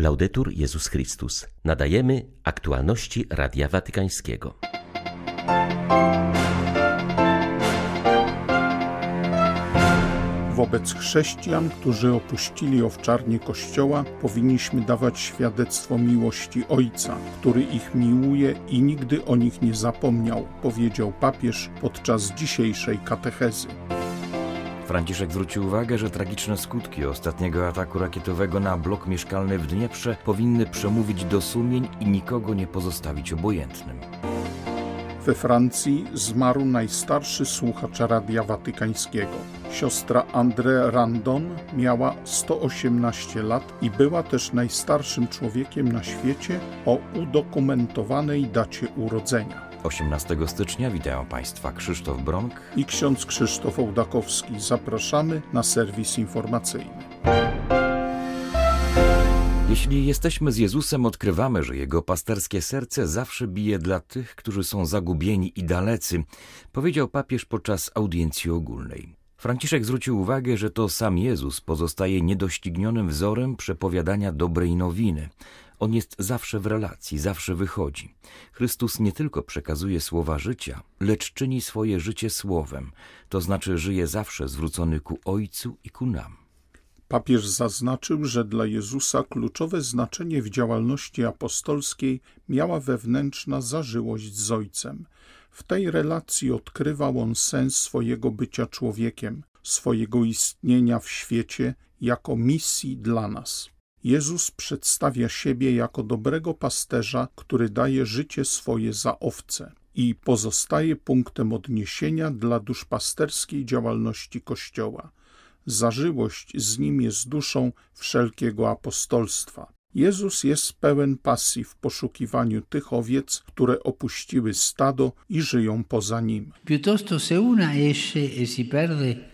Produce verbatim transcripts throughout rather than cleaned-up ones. Laudetur Jezus Chrystus. Nadajemy aktualności Radia Watykańskiego. Wobec chrześcijan, którzy opuścili owczarnię Kościoła, powinniśmy dawać świadectwo miłości Ojca, który ich miłuje i nigdy o nich nie zapomniał, powiedział papież podczas dzisiejszej katechezy. Franciszek zwrócił uwagę, że tragiczne skutki ostatniego ataku rakietowego na blok mieszkalny w Dnieprze powinny przemówić do sumień i nikogo nie pozostawić obojętnym. We Francji zmarł najstarszy słuchacz Radia Watykańskiego. Siostra André Randon miała sto osiemnaście lat i była też najstarszym człowiekiem na świecie o udokumentowanej dacie urodzenia. osiemnastego stycznia witają Państwa Krzysztof Bronk i ksiądz Krzysztof Ołdakowski. Zapraszamy na serwis informacyjny. Jeśli jesteśmy z Jezusem, odkrywamy, że Jego pasterskie serce zawsze bije dla tych, którzy są zagubieni i dalecy, powiedział papież podczas audiencji ogólnej. Franciszek zwrócił uwagę, że to sam Jezus pozostaje niedoścignionym wzorem przepowiadania dobrej nowiny. On jest zawsze w relacji, zawsze wychodzi. Chrystus nie tylko przekazuje słowa życia, lecz czyni swoje życie słowem, to znaczy żyje zawsze zwrócony ku Ojcu i ku nam. Papież zaznaczył, że dla Jezusa kluczowe znaczenie w działalności apostolskiej miała wewnętrzna zażyłość z Ojcem. W tej relacji odkrywał on sens swojego bycia człowiekiem, swojego istnienia w świecie jako misji dla nas. Jezus przedstawia siebie jako dobrego pasterza, który daje życie swoje za owce i pozostaje punktem odniesienia dla duszpasterskiej działalności Kościoła. Zażyłość z Nim jest duszą wszelkiego apostolstwa. Jezus jest pełen pasji w poszukiwaniu tych owiec, które opuściły stado i żyją poza nim.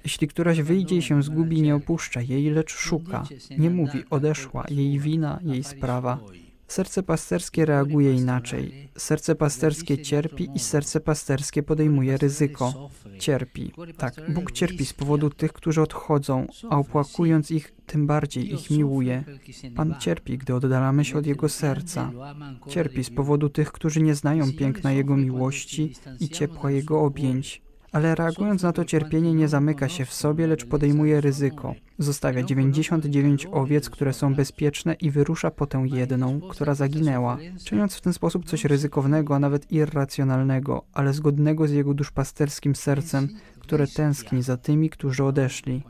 Jeśli któraś wyjdzie i się zgubi, nie opuszcza jej, lecz szuka. Nie mówi, odeszła, jej wina, jej sprawa. Serce pasterskie reaguje inaczej. Serce pasterskie cierpi i serce pasterskie podejmuje ryzyko. Cierpi. Tak, Bóg cierpi z powodu tych, którzy odchodzą, a opłakując ich, tym bardziej ich miłuje. Pan cierpi, gdy oddalamy się od Jego serca. Cierpi z powodu tych, którzy nie znają piękna Jego miłości i ciepła Jego objęć. Ale reagując na to cierpienie nie zamyka się w sobie, lecz podejmuje ryzyko. Zostawia dziewięćdziesiąt dziewięć owiec, które są bezpieczne i wyrusza po tę jedną, która zaginęła, czyniąc w ten sposób coś ryzykownego, a nawet irracjonalnego, ale zgodnego z jego duszpasterskim sercem, które tęskni za tymi, którzy odeszli.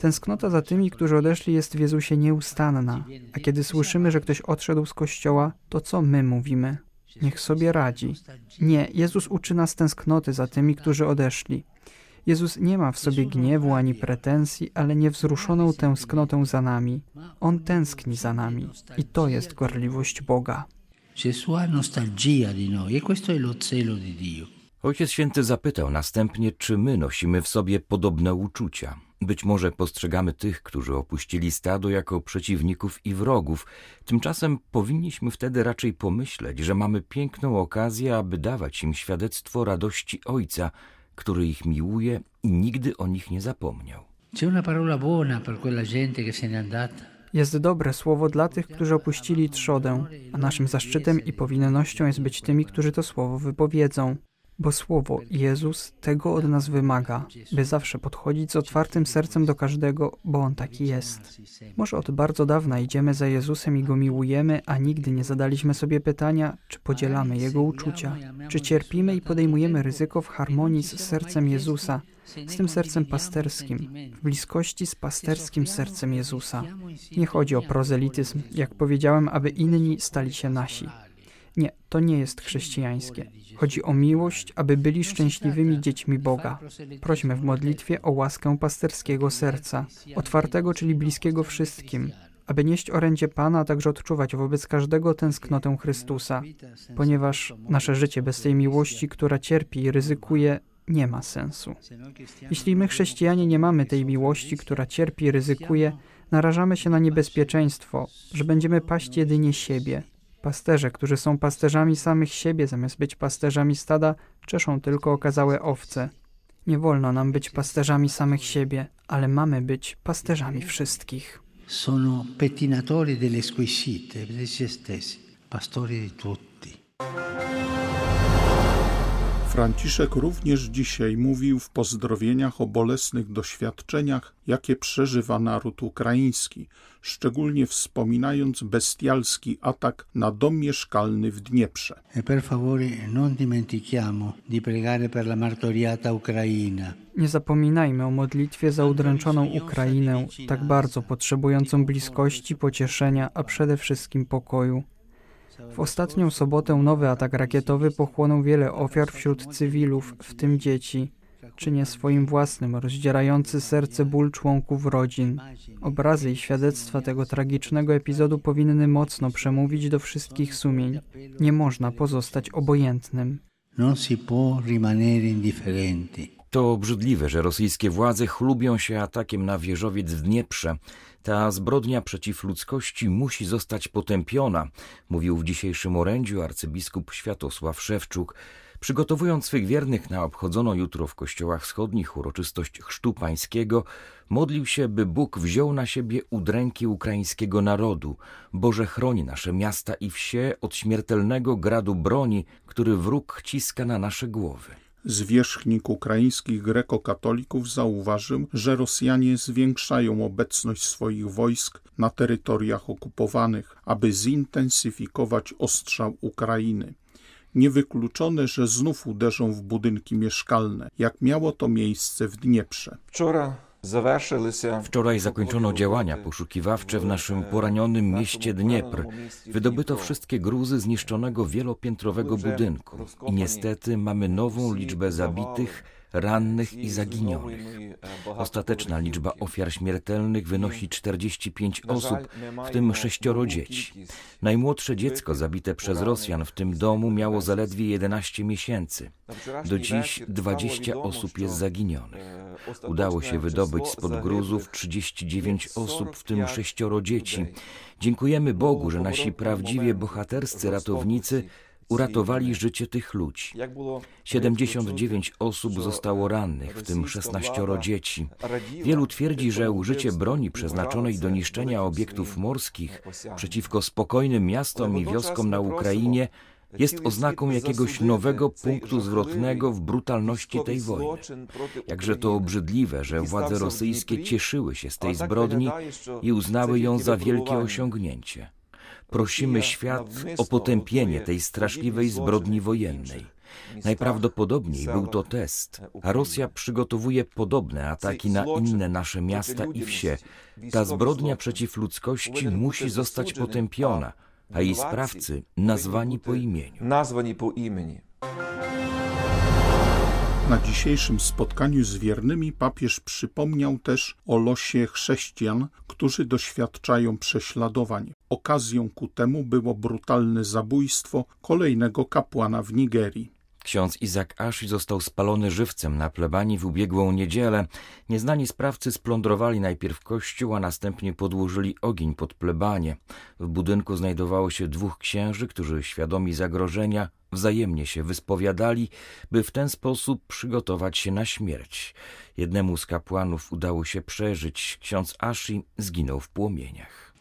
Tęsknota za tymi, którzy odeszli, jest w Jezusie nieustanna, a kiedy słyszymy, że ktoś odszedł z Kościoła, to co my mówimy? Niech sobie radzi. Nie, Jezus uczy nas tęsknoty za tymi, którzy odeszli. Jezus nie ma w sobie gniewu ani pretensji, ale niewzruszoną tęsknotą za nami. On tęskni za nami i to jest gorliwość Boga. Ojciec Święty zapytał następnie, czy my nosimy w sobie podobne uczucia. Być może postrzegamy tych, którzy opuścili stado jako przeciwników i wrogów. Tymczasem powinniśmy wtedy raczej pomyśleć, że mamy piękną okazję, aby dawać im świadectwo radości Ojca, który ich miłuje i nigdy o nich nie zapomniał. Jest dobre słowo dla tych, którzy opuścili trzodę, a naszym zaszczytem i powinnością jest być tymi, którzy to słowo wypowiedzą. Bo słowo Jezus tego od nas wymaga, by zawsze podchodzić z otwartym sercem do każdego, bo On taki jest. Może od bardzo dawna idziemy za Jezusem i Go miłujemy, a nigdy nie zadaliśmy sobie pytania, czy podzielamy Jego uczucia, czy cierpimy i podejmujemy ryzyko w harmonii z sercem Jezusa, z tym sercem pasterskim, w bliskości z pasterskim sercem Jezusa. Nie chodzi o prozelityzm, jak powiedziałem, aby inni stali się nasi. Nie, to nie jest chrześcijańskie. Chodzi o miłość, aby byli szczęśliwymi dziećmi Boga. Prośmy w modlitwie o łaskę pasterskiego serca, otwartego, czyli bliskiego wszystkim, aby nieść orędzie Pana, a także odczuwać wobec każdego tęsknotę Chrystusa, ponieważ nasze życie bez tej miłości, która cierpi i ryzykuje, nie ma sensu. Jeśli my, chrześcijanie, nie mamy tej miłości, która cierpi i ryzykuje, narażamy się na niebezpieczeństwo, że będziemy paść jedynie siebie. Pasterze, którzy są pasterzami samych siebie, zamiast być pasterzami stada, czeszą tylko okazałe owce. Nie wolno nam być pasterzami samych siebie, ale mamy być pasterzami wszystkich. sono pettinatori delle squisite di se stessi, pastori di tutti. Franciszek również dzisiaj mówił w pozdrowieniach o bolesnych doświadczeniach, jakie przeżywa naród ukraiński, szczególnie wspominając bestialski atak na dom mieszkalny w Dnieprze. Nie zapominajmy o modlitwie za udręczoną Ukrainę, tak bardzo potrzebującą bliskości, pocieszenia, a przede wszystkim pokoju. W ostatnią sobotę nowy atak rakietowy pochłonął wiele ofiar wśród cywilów, w tym dzieci. Czynię swoim własnym, rozdzierający serce ból członków rodzin. Obrazy i świadectwa tego tragicznego epizodu powinny mocno przemówić do wszystkich sumień. Nie można pozostać obojętnym. Non si può rimanere indifferenti. To obrzydliwe, że rosyjskie władze chlubią się atakiem na wieżowiec w Dnieprze. Ta zbrodnia przeciw ludzkości musi zostać potępiona, mówił w dzisiejszym orędziu arcybiskup Światosław Szewczuk. Przygotowując swych wiernych na obchodzoną jutro w kościołach wschodnich uroczystość Chrztu Pańskiego, modlił się, by Bóg wziął na siebie udręki ukraińskiego narodu. Boże, chroni nasze miasta i wsie od śmiertelnego gradu broni, który wróg ciska na nasze głowy. Zwierzchnik ukraińskich grekokatolików zauważył, że Rosjanie zwiększają obecność swoich wojsk na terytoriach okupowanych, aby zintensyfikować ostrzał Ukrainy. Niewykluczone, że znów uderzą w budynki mieszkalne, jak miało to miejsce w Dnieprze. Wczoraj... Wczoraj zakończono działania poszukiwawcze w naszym poranionym mieście Dniepr. Wydobyto wszystkie gruzy zniszczonego wielopiętrowego budynku i niestety mamy nową liczbę zabitych, rannych i zaginionych. Ostateczna liczba ofiar śmiertelnych wynosi czterdzieści pięć osób, w tym sześcioro dzieci. Najmłodsze dziecko zabite przez Rosjan w tym domu miało zaledwie jedenaście miesięcy. Do dziś dwadzieścia osób jest zaginionych. Udało się wydobyć spod gruzów trzydzieści dziewięć osób, w tym sześcioro dzieci. Dziękujemy Bogu, że nasi prawdziwie bohaterscy ratownicy uratowali życie tych ludzi. siedemdziesiąt dziewięć osób zostało rannych, w tym szesnaście dzieci. Wielu twierdzi, że użycie broni przeznaczonej do niszczenia obiektów morskich przeciwko spokojnym miastom i wioskom na Ukrainie jest oznaką jakiegoś nowego punktu zwrotnego w brutalności tej wojny. Jakże to obrzydliwe, że władze rosyjskie cieszyły się z tej zbrodni i uznały ją za wielkie osiągnięcie. Prosimy świat o potępienie tej straszliwej zbrodni wojennej. Najprawdopodobniej był to test, a Rosja przygotowuje podobne ataki na inne nasze miasta i wsie. Ta zbrodnia przeciw ludzkości musi zostać potępiona, a jej sprawcy nazwani po imieniu. Na dzisiejszym spotkaniu z wiernymi papież przypomniał też o losie chrześcijan, którzy doświadczają prześladowań. Okazją ku temu było brutalne zabójstwo kolejnego kapłana w Nigerii. Ksiądz Isaac Achi został spalony żywcem na plebanii w ubiegłą niedzielę. Nieznani sprawcy splądrowali najpierw kościół, a następnie podłożyli ogień pod plebanię. W budynku znajdowało się dwóch księży, którzy świadomi zagrożenia wzajemnie się wyspowiadali, by w ten sposób przygotować się na śmierć. Jednemu z kapłanów udało się przeżyć. Ksiądz Achi zginął w płomieniach.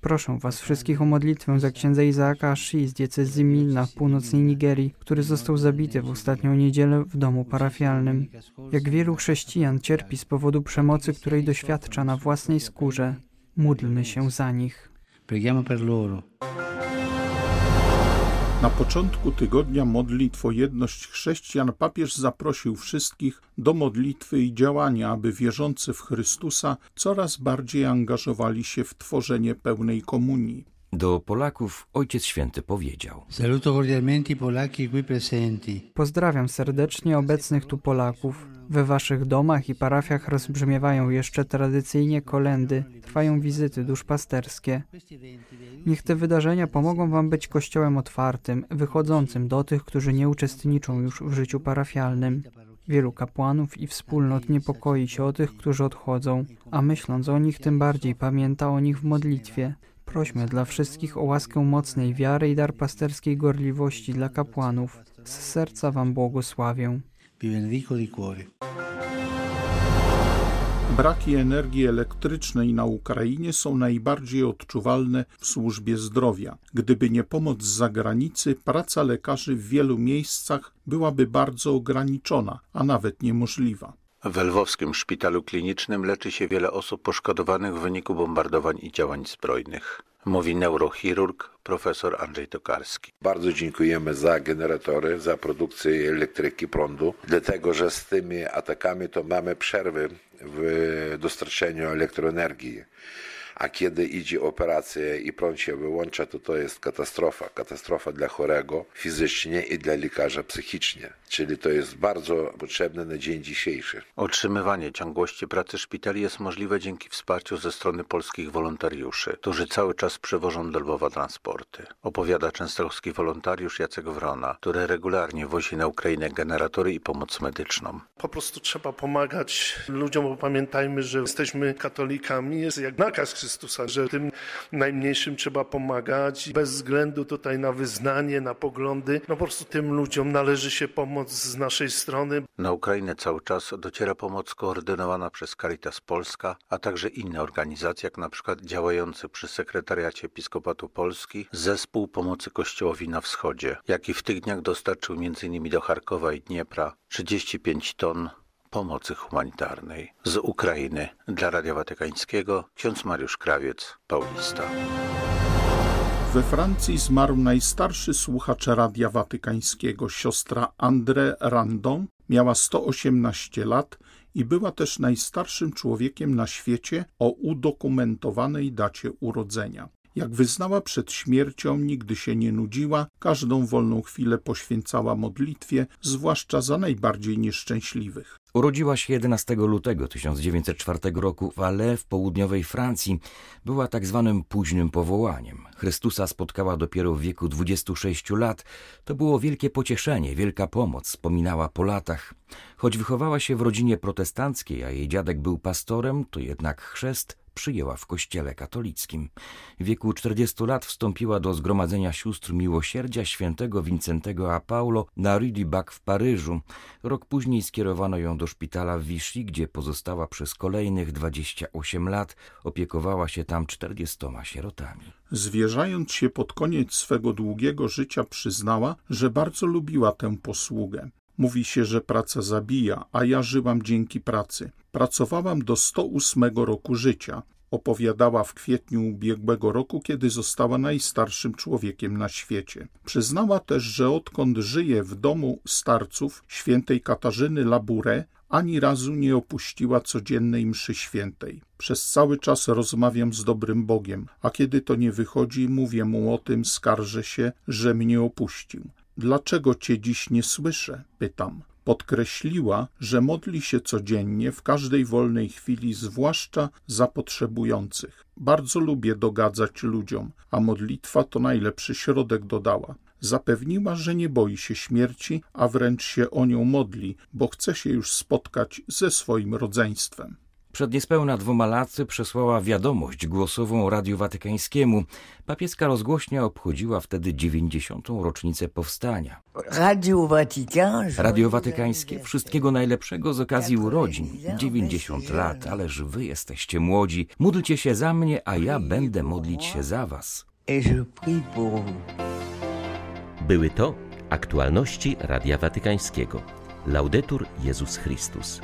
Proszę was wszystkich o modlitwę za księdza Isaaca Achi z diecezji Minna w północnej Nigerii, który został zabity w ostatnią niedzielę w domu parafialnym. Jak wielu chrześcijan cierpi z powodu przemocy, której doświadcza na własnej skórze. Módlmy się za nich. Na początku tygodnia modlitwo Jedność Chrześcijan papież zaprosił wszystkich do modlitwy i działania, aby wierzący w Chrystusa coraz bardziej angażowali się w tworzenie pełnej komunii. Do Polaków Ojciec Święty powiedział: Pozdrawiam serdecznie obecnych tu Polaków. We waszych domach i parafiach rozbrzmiewają jeszcze tradycyjnie kolendy, trwają wizyty duszpasterskie. Niech te wydarzenia pomogą wam być kościołem otwartym, wychodzącym do tych, którzy nie uczestniczą już w życiu parafialnym. Wielu kapłanów i wspólnot niepokoi się o tych, którzy odchodzą, a myśląc o nich, tym bardziej pamięta o nich w modlitwie. Prośmy dla wszystkich o łaskę mocnej wiary i dar pasterskiej gorliwości dla kapłanów. Z serca wam błogosławię. Braki energii elektrycznej na Ukrainie są najbardziej odczuwalne w służbie zdrowia. Gdyby nie pomoc z zagranicy, praca lekarzy w wielu miejscach byłaby bardzo ograniczona, a nawet niemożliwa. W lwowskim szpitalu klinicznym leczy się wiele osób poszkodowanych w wyniku bombardowań i działań zbrojnych. Mówi neurochirurg profesor Andrzej Tokarski. Bardzo dziękujemy za generatory, za produkcję elektryki, prądu, dlatego że z tymi atakami to mamy przerwy w dostarczeniu elektroenergii. A kiedy idzie operacja i prąd się wyłącza, to to jest katastrofa. Katastrofa dla chorego fizycznie i dla lekarza psychicznie. Czyli to jest bardzo potrzebne na dzień dzisiejszy. Otrzymywanie ciągłości pracy szpitali jest możliwe dzięki wsparciu ze strony polskich wolontariuszy, którzy cały czas przywożą do Lwowa transporty. Opowiada częstochowski wolontariusz Jacek Wrona, który regularnie wozi na Ukrainę generatory i pomoc medyczną. Po prostu trzeba pomagać ludziom, bo pamiętajmy, że jesteśmy katolikami. Jest jak nakaz Chrystusa, że tym najmniejszym trzeba pomagać bez względu tutaj na wyznanie, na poglądy. No po prostu tym ludziom należy się pomoc z naszej strony. Na Ukrainę cały czas dociera pomoc koordynowana przez Caritas Polska, a także inne organizacje, jak na przykład działający przy Sekretariacie Episkopatu Polski Zespół Pomocy Kościołowi na Wschodzie, jaki w tych dniach dostarczył między innymi do Charkowa i Dniepra trzydzieści pięć ton pomocy humanitarnej z Ukrainy. Dla Radia Watykańskiego ksiądz Mariusz Krawiec, Paulista. We Francji zmarł najstarszy słuchacz Radia Watykańskiego. Siostra André Randon miała sto osiemnaście lat i była też najstarszym człowiekiem na świecie o udokumentowanej dacie urodzenia. Jak wyznała przed śmiercią, nigdy się nie nudziła, każdą wolną chwilę poświęcała modlitwie, zwłaszcza za najbardziej nieszczęśliwych. Urodziła się jedenastego lutego tysiąc dziewięćset czwartego roku w Alès w południowej Francji. Była tak zwanym późnym powołaniem. Chrystusa spotkała dopiero w wieku dwudziestu sześciu lat. To było wielkie pocieszenie, wielka pomoc, wspominała po latach. Choć wychowała się w rodzinie protestanckiej, a jej dziadek był pastorem, to jednak chrzest przyjęła w kościele katolickim. W wieku czterdziestu lat wstąpiła do Zgromadzenia Sióstr Miłosierdzia Świętego Wincentego a Paulo na Rue du Bac w Paryżu. Rok później skierowano ją do szpitala w Vichy, gdzie pozostała przez kolejnych dwadzieścia osiem lat. Opiekowała się tam czterdziestoma sierotami. Zwierzając się pod koniec swego długiego życia, przyznała, że bardzo lubiła tę posługę. Mówi się, że praca zabija, a ja żyłam dzięki pracy. Pracowałam do sto ósmego roku życia, opowiadała w kwietniu ubiegłego roku, kiedy została najstarszym człowiekiem na świecie. Przyznała też, że odkąd żyje w domu starców świętej Katarzyny Labouré, ani razu nie opuściła codziennej mszy świętej. Przez cały czas rozmawiam z dobrym Bogiem, a kiedy to nie wychodzi, mówię mu o tym, skarżę się, że mnie opuścił. Dlaczego cię dziś nie słyszę? Pytam. Podkreśliła, że modli się codziennie, w każdej wolnej chwili, zwłaszcza za potrzebujących. Bardzo lubię dogadzać ludziom, a modlitwa to najlepszy środek, dodała. Zapewniła, że nie boi się śmierci, a wręcz się o nią modli, bo chce się już spotkać ze swoim rodzeństwem. Przed niespełna dwoma laty przesłała wiadomość głosową Radiu Watykańskiemu. Papieska rozgłośnia obchodziła wtedy dziewięćdziesiątą rocznicę powstania. Radio Watykańskie, wszystkiego najlepszego z okazji urodzin. dziewięćdziesiąt lat, ależ wy jesteście młodzi. Módlcie się za mnie, a ja będę modlić się za was. Były to aktualności Radia Watykańskiego. Laudetur Jezus Chrystus.